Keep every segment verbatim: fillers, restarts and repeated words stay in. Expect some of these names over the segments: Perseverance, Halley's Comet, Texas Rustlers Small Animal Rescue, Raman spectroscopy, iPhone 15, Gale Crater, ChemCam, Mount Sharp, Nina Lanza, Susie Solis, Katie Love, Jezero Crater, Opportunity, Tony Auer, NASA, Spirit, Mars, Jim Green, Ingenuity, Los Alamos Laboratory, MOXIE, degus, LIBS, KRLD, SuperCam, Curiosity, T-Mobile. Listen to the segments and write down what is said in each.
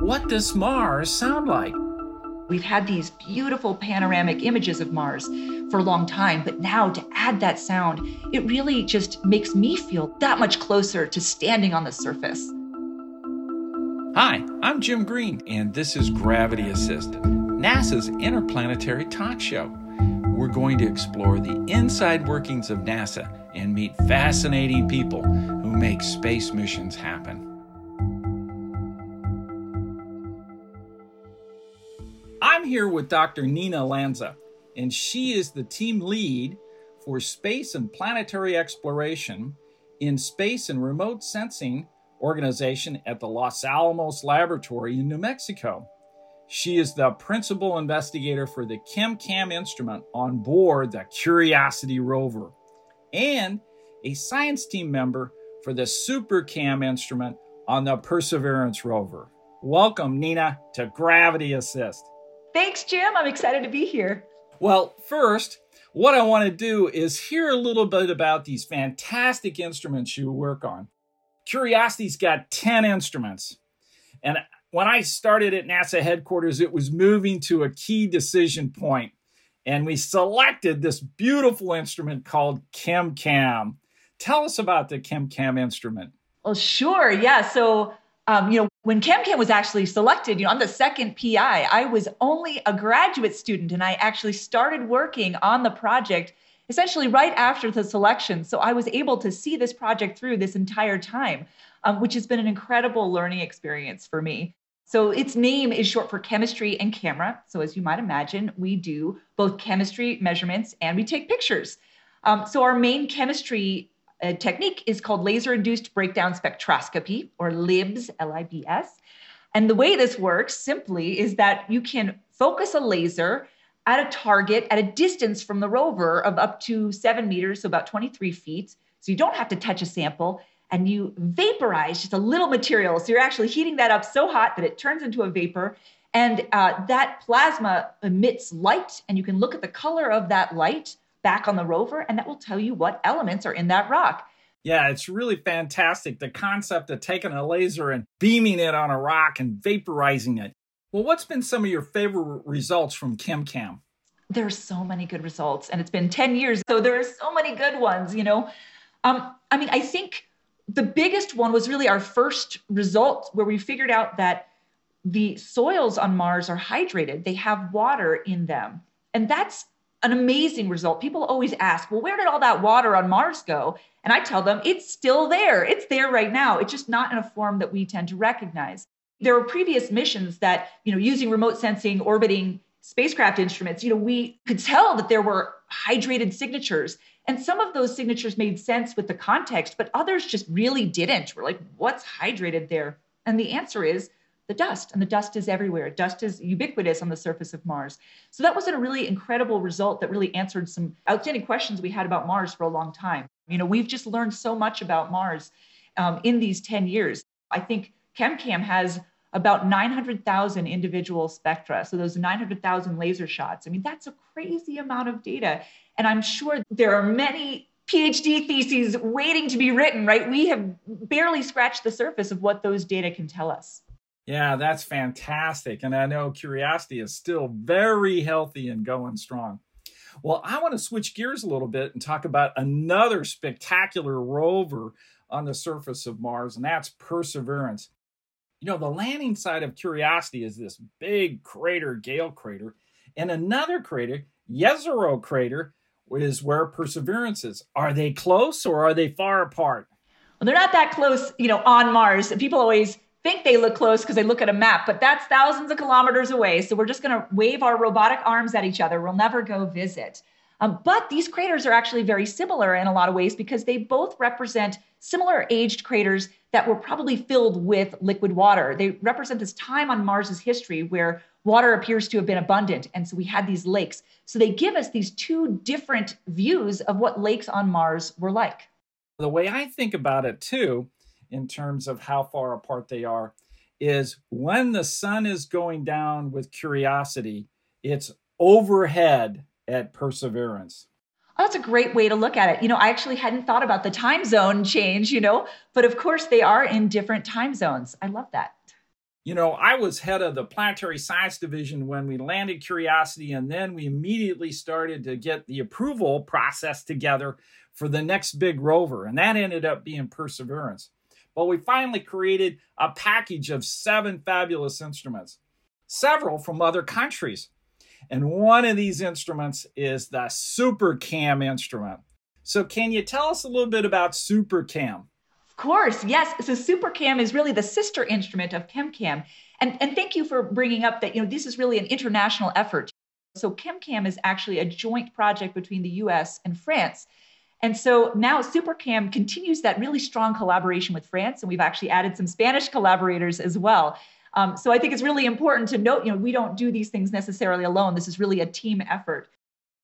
What does Mars sound like? We've had these beautiful panoramic images of Mars for a long time, but now to add that sound, it really just makes me feel that much closer to standing on the surface. Hi, I'm Jim Green, and this is Gravity Assisted, NASA's interplanetary talk show. We're going to explore the inside workings of NASA and meet fascinating people who make space missions happen. I'm here with Doctor Nina Lanza, and she is the team lead for Space and Planetary Exploration in Space and Remote Sensing Organization at the Los Alamos Laboratory in New Mexico. She is the principal investigator for the ChemCam instrument on board the Curiosity rover and a science team member for the SuperCam instrument on the Perseverance rover. Welcome, Nina, to Gravity Assist. Thanks, Jim. I'm excited to be here. Well, first, what I want to do is hear a little bit about these fantastic instruments you work on. Curiosity's got ten instruments. And when I started at NASA headquarters, it was moving to a key decision point. And we selected this beautiful instrument called ChemCam. Tell us about the ChemCam instrument. Well, sure. Yeah. So, um, you know, when ChemCam was actually selected, you know, I'm the second P I. I was only a graduate student, and I actually started working on the project essentially right after the selection. So I was able to see this project through this entire time, um, which has been an incredible learning experience for me. So its name is short for chemistry and camera. So as you might imagine, we do both chemistry measurements and we take pictures. Um, so our main chemistry A technique is called laser-induced breakdown spectroscopy, or LIBS, L I B S. And the way this works simply is that you can focus a laser at a target at a distance from the rover of up to seven meters, so about twenty-three feet. So you don't have to touch a sample, and you vaporize just a little material. So you're actually heating that up so hot that it turns into a vapor. And uh, that plasma emits light, and you can look at the color of that light back on the rover, and that will tell you what elements are in that rock. Yeah, it's really fantastic, the concept of taking a laser and beaming it on a rock and vaporizing it. Well, what's been some of your favorite results from ChemCam? There are so many good results, and it's been ten years, so there are so many good ones, you know. Um, I mean, I think the biggest one was really our first result, where we figured out that the soils on Mars are hydrated. They have water in them, and that's an amazing result. People always ask, well, where did all that water on Mars go? And I tell them it's still there. It's there right now. It's just not in a form that we tend to recognize. There were previous missions that, you know, using remote sensing, orbiting spacecraft instruments, you know, we could tell that there were hydrated signatures. And some of those signatures made sense with the context, but others just really didn't. We're like, what's hydrated there? And the answer is the dust, and the dust is everywhere. Dust is ubiquitous on the surface of Mars. So that was a really incredible result that really answered some outstanding questions we had about Mars for a long time. You know, we've just learned so much about Mars um, in these ten years. I think ChemCam has about nine hundred thousand individual spectra. So those nine hundred thousand laser shots, I mean, that's a crazy amount of data. And I'm sure there are many PhD theses waiting to be written, right? We have barely scratched the surface of what those data can tell us. Yeah, that's fantastic. And I know Curiosity is still very healthy and going strong. Well, I want to switch gears a little bit and talk about another spectacular rover on the surface of Mars, and that's Perseverance. You know, the landing site of Curiosity is this big crater, Gale Crater, and another crater, Jezero Crater, is where Perseverance is. Are they close or are they far apart? Well, they're not that close, you know, on Mars. People always think they look close because they look at a map, but that's thousands of kilometers away. So we're just going to wave our robotic arms at each other. We'll never go visit. Um, but these craters are actually very similar in a lot of ways because they both represent similar aged craters that were probably filled with liquid water. They represent this time on Mars's history where water appears to have been abundant. And so we had these lakes. So they give us these two different views of what lakes on Mars were like. The way I think about it too, in terms of how far apart they are, is when the sun is going down with Curiosity, it's overhead at Perseverance. Oh, that's a great way to look at it. You know, I actually hadn't thought about the time zone change, you know, but of course they are in different time zones. I love that. You know, I was head of the Planetary Science Division when we landed Curiosity, and then we immediately started to get the approval process together for the next big rover, and that ended up being Perseverance. But we finally created a package of seven fabulous instruments, several from other countries. And one of these instruments is the SuperCam instrument. So can you tell us a little bit about SuperCam? Of course, yes. So SuperCam is really the sister instrument of ChemCam. And, and thank you for bringing up that, you know, this is really an international effort. So ChemCam is actually a joint project between the U S and France. And so now SuperCam continues that really strong collaboration with France. And we've actually added some Spanish collaborators as well. Um, so I think it's really important to note, you know, we don't do these things necessarily alone. This is really a team effort.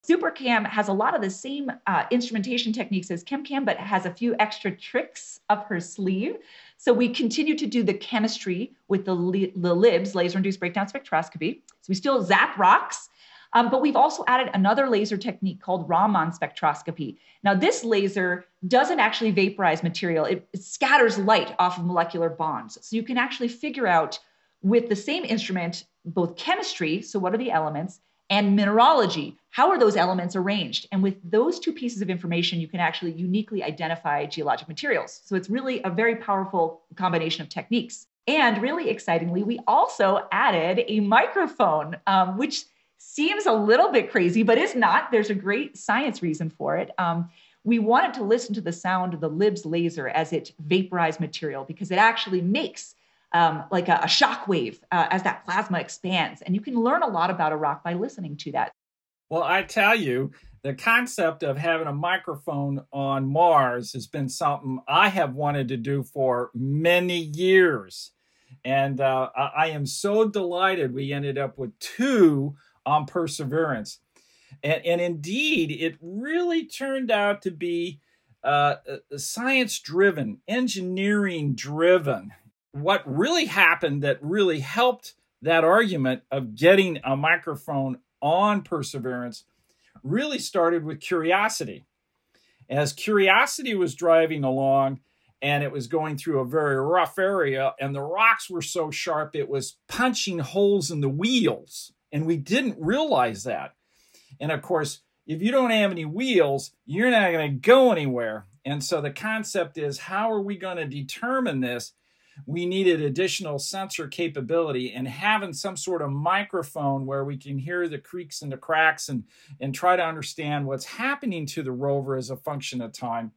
SuperCam has a lot of the same uh, instrumentation techniques as ChemCam, but has a few extra tricks up her sleeve. So we continue to do the chemistry with the, li the LIBS, laser-induced breakdown spectroscopy. So we still zap rocks, um, but we've also added another laser technique called Raman spectroscopy. Now, this laser doesn't actually vaporize material. It, it scatters light off of molecular bonds. So you can actually figure out with the same instrument, both chemistry, so what are the elements, and mineralogy, how are those elements arranged? And with those two pieces of information, you can actually uniquely identify geologic materials. So it's really a very powerful combination of techniques. And really excitingly, we also added a microphone, um, which seems a little bit crazy, but is not. There's a great science reason for it. Um, we wanted to listen to the sound of the LIBS laser as it vaporized material, because it actually makes Um, like a, a shock wave uh, as that plasma expands. And you can learn a lot about a rock by listening to that. Well, I tell you, the concept of having a microphone on Mars has been something I have wanted to do for many years. And uh, I am so delighted we ended up with two on Perseverance. And, and indeed, it really turned out to be uh, science-driven, engineering-driven. What really happened that really helped that argument of getting a microphone on Perseverance really started with Curiosity. As Curiosity was driving along and it was going through a very rough area, and the rocks were so sharp it was punching holes in the wheels, and we didn't realize that. And of course, if you don't have any wheels, you're not going to go anywhere. And so the concept is, how are we going to determine this? We needed additional sensor capability, and having some sort of microphone where we can hear the creaks and the cracks and, and try to understand what's happening to the rover as a function of time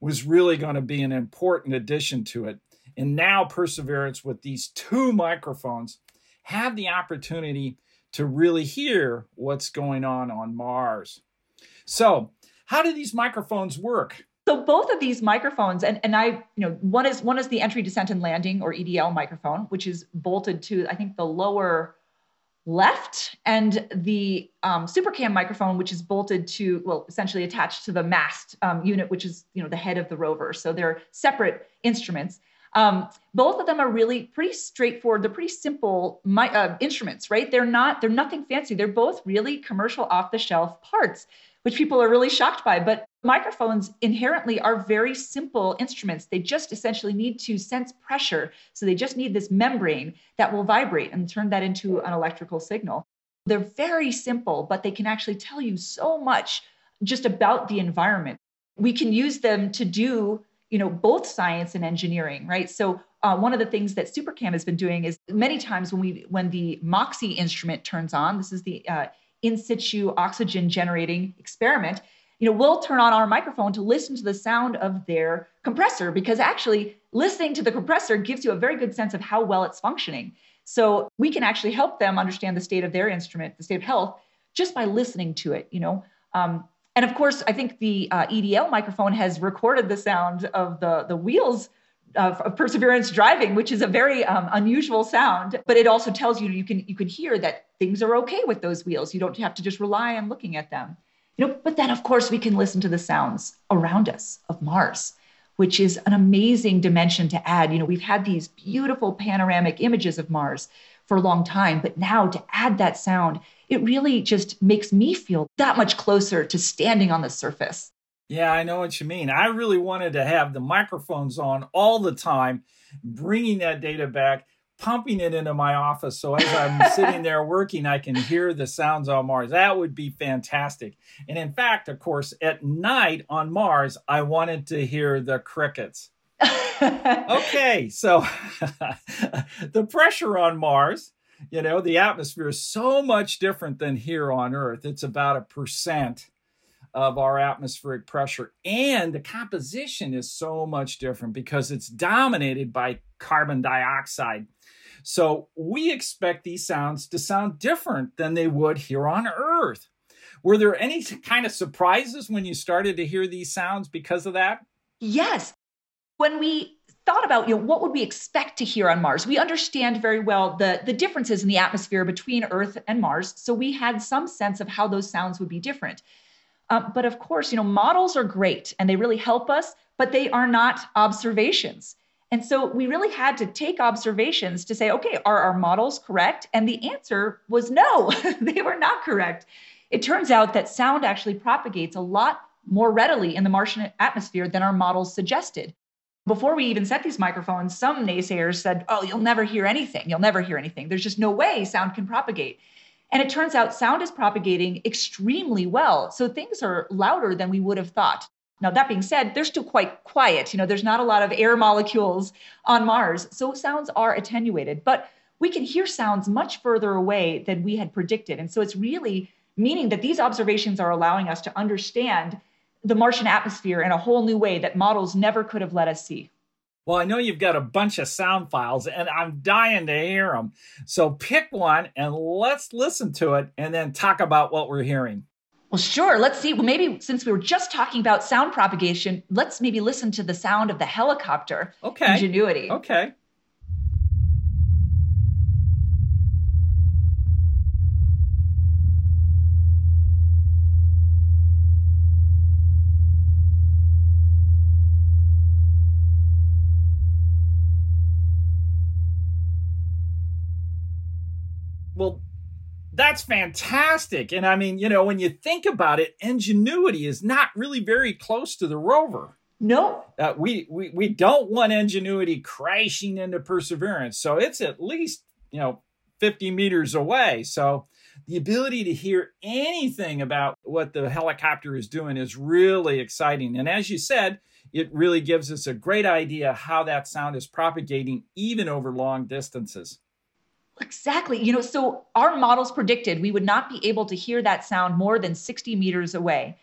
was really going to be an important addition to it. And now Perseverance, with these two microphones, had the opportunity to really hear what's going on on Mars. So how do these microphones work? So both of these microphones, and, and I, you know, one is one is the entry, descent, and landing, or E D L microphone, which is bolted to, I think, the lower left, and the um, SuperCam microphone, which is bolted to, well, essentially attached to the mast um, unit, which is, you know, the head of the rover. So they're separate instruments. Um, both of them are really pretty straightforward. They're pretty simple my, uh, instruments, right? They're not, they're nothing fancy. They're both really commercial off-the-shelf parts, which people are really shocked by. But microphones inherently are very simple instruments. They just essentially need to sense pressure. So they just need this membrane that will vibrate and turn that into an electrical signal. They're very simple, but they can actually tell you so much just about the environment. We can use them to do, you know, both science and engineering, right? So uh, one of the things that SuperCam has been doing is many times when we when the MOXIE instrument turns on, this is the uh, in situ oxygen generating experiment, you know, we'll turn on our microphone to listen to the sound of their compressor, because actually listening to the compressor gives you a very good sense of how well it's functioning. So we can actually help them understand the state of their instrument, the state of health, just by listening to it, you know. Um, and of course, I think the uh, E D L microphone has recorded the sound of the, the wheels of, of Perseverance driving, which is a very um, unusual sound, but it also tells you, you can, you can hear that things are okay with those wheels. You don't have to just rely on looking at them. You know, but then, of course, we can listen to the sounds around us of Mars, which is an amazing dimension to add. You know, we've had these beautiful panoramic images of Mars for a long time, but now to add that sound, it really just makes me feel that much closer to standing on the surface. Yeah, I know what you mean. I really wanted to have the microphones on all the time, bringing that data back, pumping it into my office. So as I'm sitting there working, I can hear the sounds on Mars. That would be fantastic. And in fact, of course, at night on Mars, I wanted to hear the crickets. Okay, so the pressure on Mars, you know, the atmosphere is so much different than here on Earth. It's about a percent of our atmospheric pressure. And the composition is so much different because it's dominated by carbon dioxide. So we expect these sounds to sound different than they would here on Earth. Were there any kind of surprises when you started to hear these sounds because of that? Yes. When we thought about, you know, what would we expect to hear on Mars? We understand very well the, the differences in the atmosphere between Earth and Mars. So we had some sense of how those sounds would be different. Um, but of course, you know, models are great and they really help us, but they are not observations. And so we really had to take observations to say, okay, are our models correct? And the answer was no, they were not correct. It turns out that sound actually propagates a lot more readily in the Martian atmosphere than our models suggested. Before we even set these microphones, some naysayers said, oh, you'll never hear anything. You'll never hear anything. There's just no way sound can propagate. And it turns out sound is propagating extremely well. So things are louder than we would have thought. Now, that being said, they're still quite quiet. You know, there's not a lot of air molecules on Mars. So sounds are attenuated, but we can hear sounds much further away than we had predicted. And so it's really meaning that these observations are allowing us to understand the Martian atmosphere in a whole new way that models never could have let us see. Well, I know you've got a bunch of sound files, and I'm dying to hear them. So pick one, and let's listen to it, and then talk about what we're hearing. Well, sure. Let's see. Well, maybe since we were just talking about sound propagation, let's maybe listen to the sound of the helicopter. Okay. Ingenuity. Okay. Well, that's fantastic. And I mean, you know, when you think about it, Ingenuity is not really very close to the rover. No. Uh, we, we we don't want Ingenuity crashing into Perseverance. So it's at least, you know, fifty meters away. So the ability to hear anything about what the helicopter is doing is really exciting. And as you said, it really gives us a great idea how that sound is propagating even over long distances. Exactly. You know, so our models predicted we would not be able to hear that sound more than sixty meters away.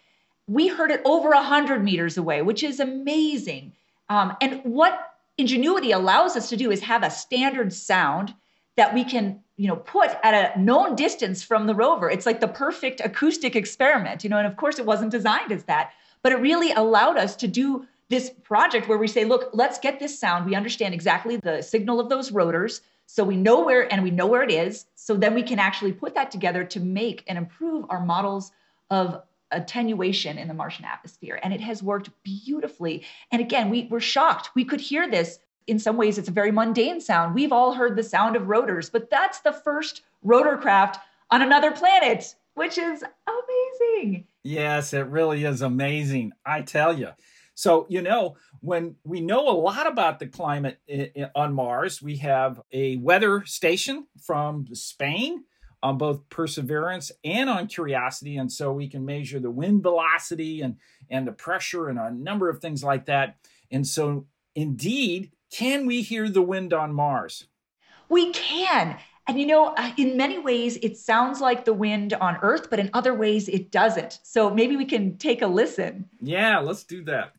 We heard it over one hundred meters away, which is amazing. Um, and what Ingenuity allows us to do is have a standard sound that we can, you know, put at a known distance from the rover. It's like the perfect acoustic experiment, you know, and of course it wasn't designed as that, but it really allowed us to do this project where we say, look, let's get this sound. We understand exactly the signal of those rotors. So we know where, and we know where it is. So then we can actually put that together to make and improve our models of attenuation in the Martian atmosphere. And it has worked beautifully. And again, we were shocked. We could hear this. In some ways, it's a very mundane sound. We've all heard the sound of rotors, but that's the first rotor craft on another planet, which is amazing. Yes, it really is amazing. I tell you. So, you know, when we know a lot about the climate in, in, on Mars, we have a weather station from Spain on both Perseverance and on Curiosity. And so we can measure the wind velocity and, and the pressure and a number of things like that. And so indeed, can we hear the wind on Mars? We can. And, you know, in many ways, it sounds like the wind on Earth, but in other ways, it doesn't. So maybe we can take a listen. Yeah, let's do that.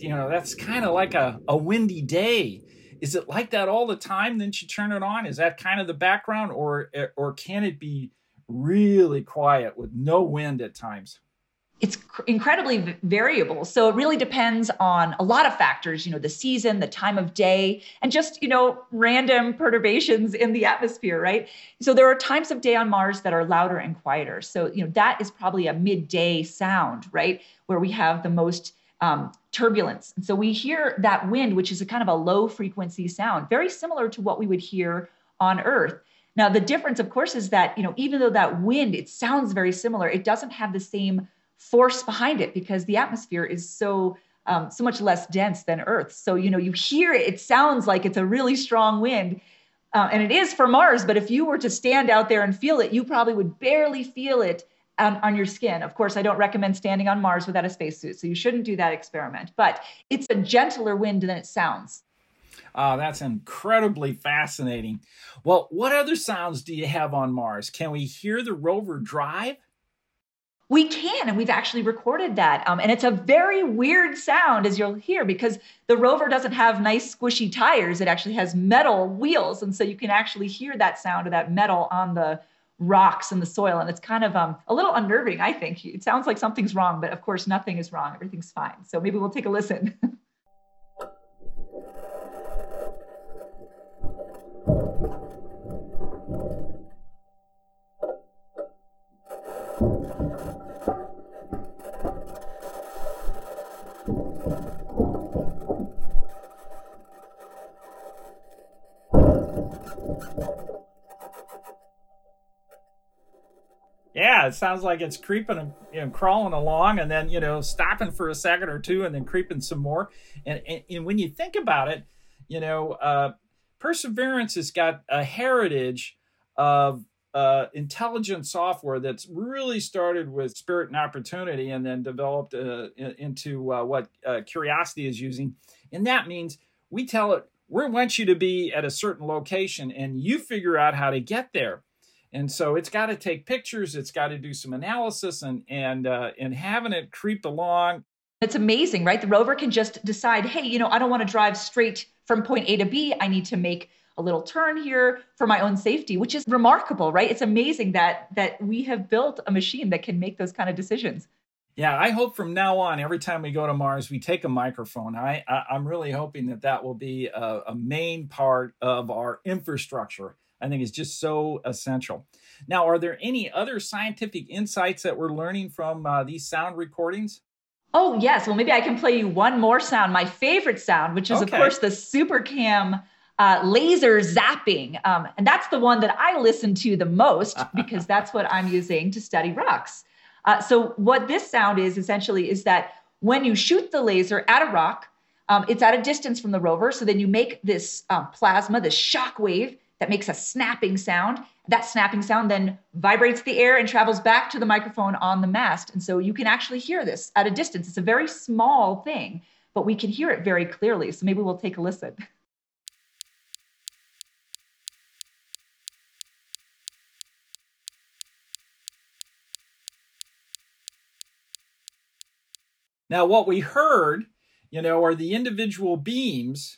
You know, that's kind of like a, a windy day. Is it like that all the time? Then you turn it on. Is that kind of the background, or or can it be really quiet with no wind at times? It's incredibly variable. So it really depends on a lot of factors, you know, the season, the time of day, and just, you know, random perturbations in the atmosphere, right? So there are times of day on Mars that are louder and quieter. So, you know, that is probably a midday sound, right? Where we have the most um, turbulence. And so we hear that wind, which is a kind of a low frequency sound, very similar to what we would hear on Earth. Now, the difference, of course, is that, you know, even though that wind, it sounds very similar, it doesn't have the same force behind it because the atmosphere is so um, so much less dense than Earth. So, you know, you hear it, it sounds like it's a really strong wind. Uh, and it is for Mars, but if you were to stand out there and feel it, you probably would barely feel it um, on your skin. Of course, I don't recommend standing on Mars without a spacesuit, so you shouldn't do that experiment. But it's a gentler wind than it sounds. Uh, that's incredibly fascinating. Well, what other sounds do you have on Mars? Can we hear the rover drive? We can, and we've actually recorded that. Um, and it's a very weird sound, as you'll hear, because the rover doesn't have nice squishy tires. It actually has metal wheels. And so you can actually hear that sound of that metal on the rocks and the soil. And it's kind of um, a little unnerving, I think. It sounds like something's wrong, but of course, nothing is wrong. Everything's fine. So maybe we'll take a listen. Yeah, it sounds like it's creeping and, you know, crawling along and then, you know, stopping for a second or two and then creeping some more. And, and, and when you think about it, you know, uh, Perseverance has got a heritage of uh, intelligent software that's really started with Spirit and Opportunity and then developed uh, into uh, what uh, Curiosity is using. And that means we tell it, we want you to be at a certain location and you figure out how to get there. And so it's got to take pictures, it's got to do some analysis and and uh, and having it creep along. It's amazing, right? The rover can just decide, hey, you know, I don't want to drive straight from point A to B. I need to make a little turn here for my own safety, which is remarkable, right? It's amazing that that we have built a machine that can make those kind of decisions. Yeah, I hope from now on, every time we go to Mars, we take a microphone. I, I, I'm really hoping that that will be a, a main part of our infrastructure. I think it's just so essential. Now, are there any other scientific insights that we're learning from uh, these sound recordings? Oh, yes. Well, maybe I can play you one more sound, my favorite sound, which is, okay. Of course, the SuperCam uh, laser zapping. Um, and that's the one that I listen to the most because that's what I'm using to study rocks. Uh, so what this sound is essentially is that when you shoot the laser at a rock, um, it's at a distance from the rover. So then you make this um, plasma, this shock wave that makes a snapping sound. That snapping sound then vibrates the air and travels back to the microphone on the mast. And so you can actually hear this at a distance. It's a very small thing, but we can hear it very clearly. So maybe we'll take a listen. Now, what we heard, you know, are the individual beams,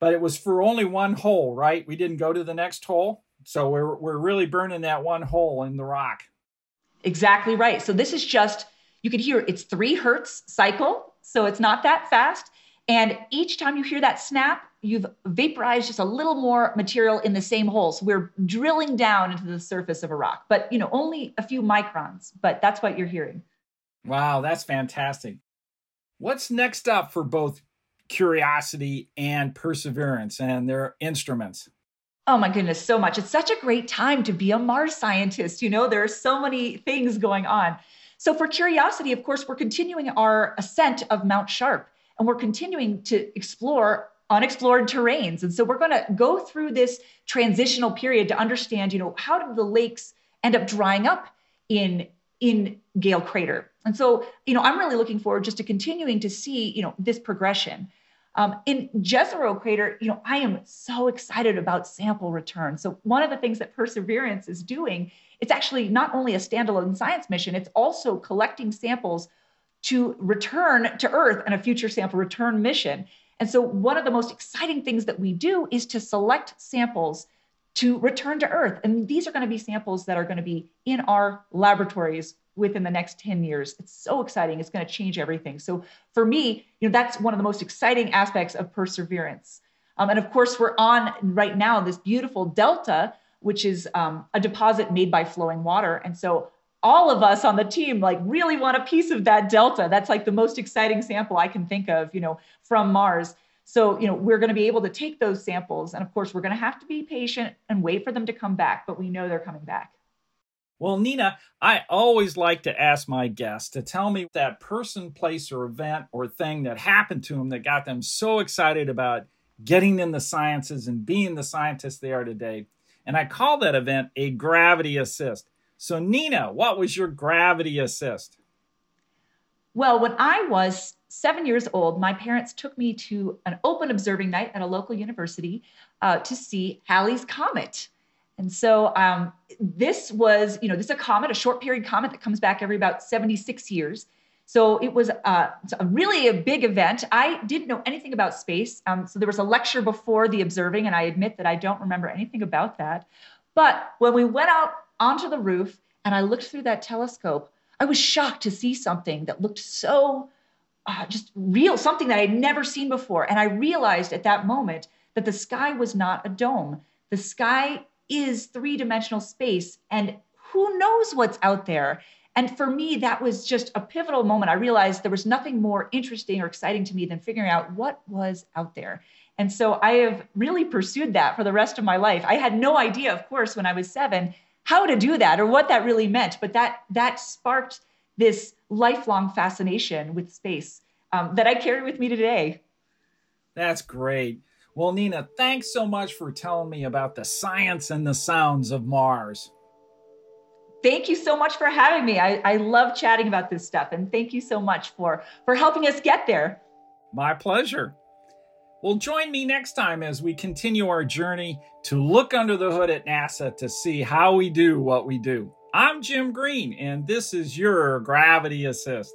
but it was for only one hole, right? We didn't go to the next hole. So we're, we're really burning that one hole in the rock. Exactly right. So this is just, you could hear it's three hertz cycle. So it's not that fast. And each time you hear that snap, you've vaporized just a little more material in the same hole. So we're drilling down into the surface of a rock, but, you know, only a few microns, but that's what you're hearing. Wow, that's fantastic. What's next up for both Curiosity and Perseverance and their instruments? Oh my goodness, so much. It's such a great time to be a Mars scientist. You know, there are so many things going on. So for Curiosity, of course, we're continuing our ascent of Mount Sharp and we're continuing to explore unexplored terrains. And so we're going to go through this transitional period to understand, you know, how did the lakes end up drying up in in Gale Crater. And so, you know, I'm really looking forward just to continuing to see, you know, this progression. Um, in Jezero Crater, you know, I am so excited about sample return. So one of the things that Perseverance is doing, it's actually not only a standalone science mission, it's also collecting samples to return to Earth and a future sample return mission. And so one of the most exciting things that we do is to select samples to return to Earth. And these are going to be samples that are going to be in our laboratories within the next ten years. It's so exciting. It's going to change everything. So for me, you know, that's one of the most exciting aspects of Perseverance. Um, and of course, we're on right now this beautiful delta, which is um, a deposit made by flowing water. And so all of us on the team like really want a piece of that delta. That's like the most exciting sample I can think of, you know, from Mars. So, you know, we're going to be able to take those samples. And of course, we're going to have to be patient and wait for them to come back. But we know they're coming back. Well, Nina, I always like to ask my guests to tell me that person, place, or event or thing that happened to them that got them so excited about getting in the sciences and being the scientists they are today. And I call that event a gravity assist. So, Nina, what was your gravity assist? Well, when I was seven years old, my parents took me to an open observing night at a local university uh, to see Halley's Comet. And so um, this was, you know, this is a comet, a short period comet that comes back every about seventy-six years. So it was uh, a really a big event. I didn't know anything about space. Um, so there was a lecture before the observing, and I admit that I don't remember anything about that. But when we went out onto the roof and I looked through that telescope, I was shocked to see something that looked so uh, just real, something that I had never seen before. And I realized at that moment that the sky was not a dome. The sky is three-dimensional space, and who knows what's out there. And for me, that was just a pivotal moment. I realized there was nothing more interesting or exciting to me than figuring out what was out there. And so I have really pursued that for the rest of my life. I had no idea, of course, when I was seven, how to do that or what that really meant. But that that sparked this lifelong fascination with space um, that I carry with me today. That's great. Well, Nina, thanks so much for telling me about the science and the sounds of Mars. Thank you so much for having me. I, I love chatting about this stuff. And thank you so much for, for helping us get there. My pleasure. Well, join me next time as we continue our journey to look under the hood at NASA to see how we do what we do. I'm Jim Green, and this is your Gravity Assist.